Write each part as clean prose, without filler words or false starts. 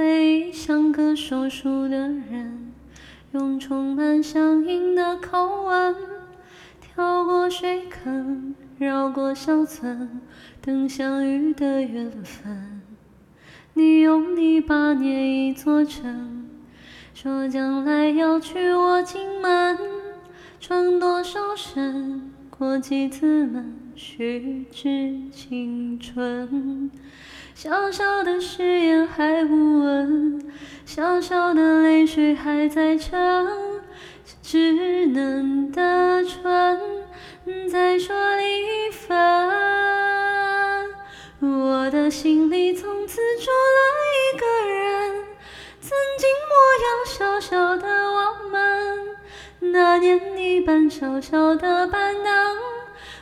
会像个说书的人，用充满乡音的口吻，跳过水坑，绕过小村，等相遇的缘分。你用你8年一座城，说将来要娶我进门，穿多少身，过几次门，虚掷青春。小小的誓言还无闻，小小的泪水还在撑，只能的唇再说离分。我的心里从此住了一个人，曾经模样小小的我们，那年你搬小小的板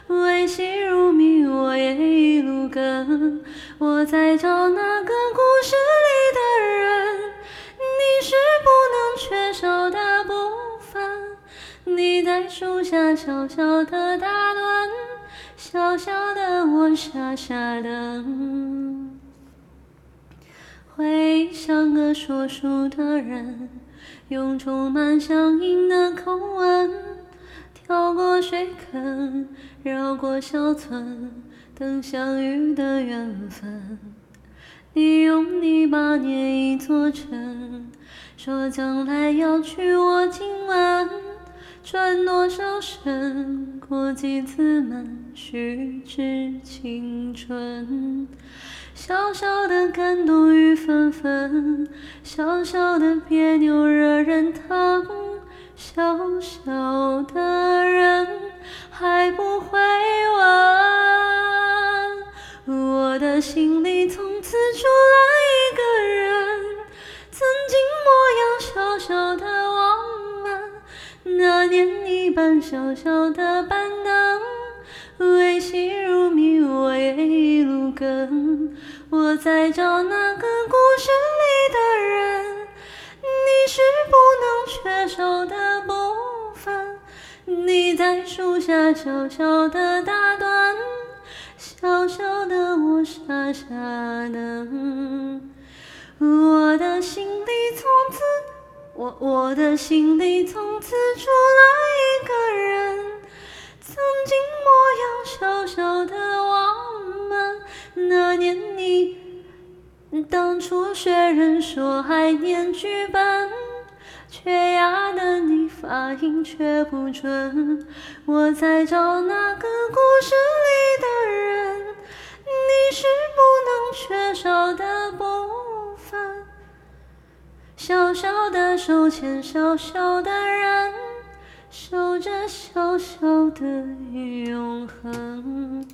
凳，为戏入迷，我也一路跟。我在找那个故事里的人，你是不能缺少的部分。你在树下小小的打盹，小小的我傻傻等。会像个说书的人，用充满乡音的口吻，跳过水坑，绕过小村，等相遇的缘分。你用你8年一座城，说将来要娶我进门，穿多少身，过几次门，虚掷青春。小小的感动雨纷纷，小小的别扭惹人疼，小小的人还不会问。我的心里从此住了一个人，曾经模样小小的我们，那年你搬小小的板凳，为戏入迷，我也一路跟。我在找那个故事里的人，你是不能缺少的部分。你在树下小小的打盹，小小的我傻傻等。我的心里从此住了一个人，曾经模样小小的我们，那年你当初学人说还念剧本，缺牙的你发音却不准。我在找那个故事里的人，你是不能缺少的部分。小小的手牵小小的人，守着小小的永恒。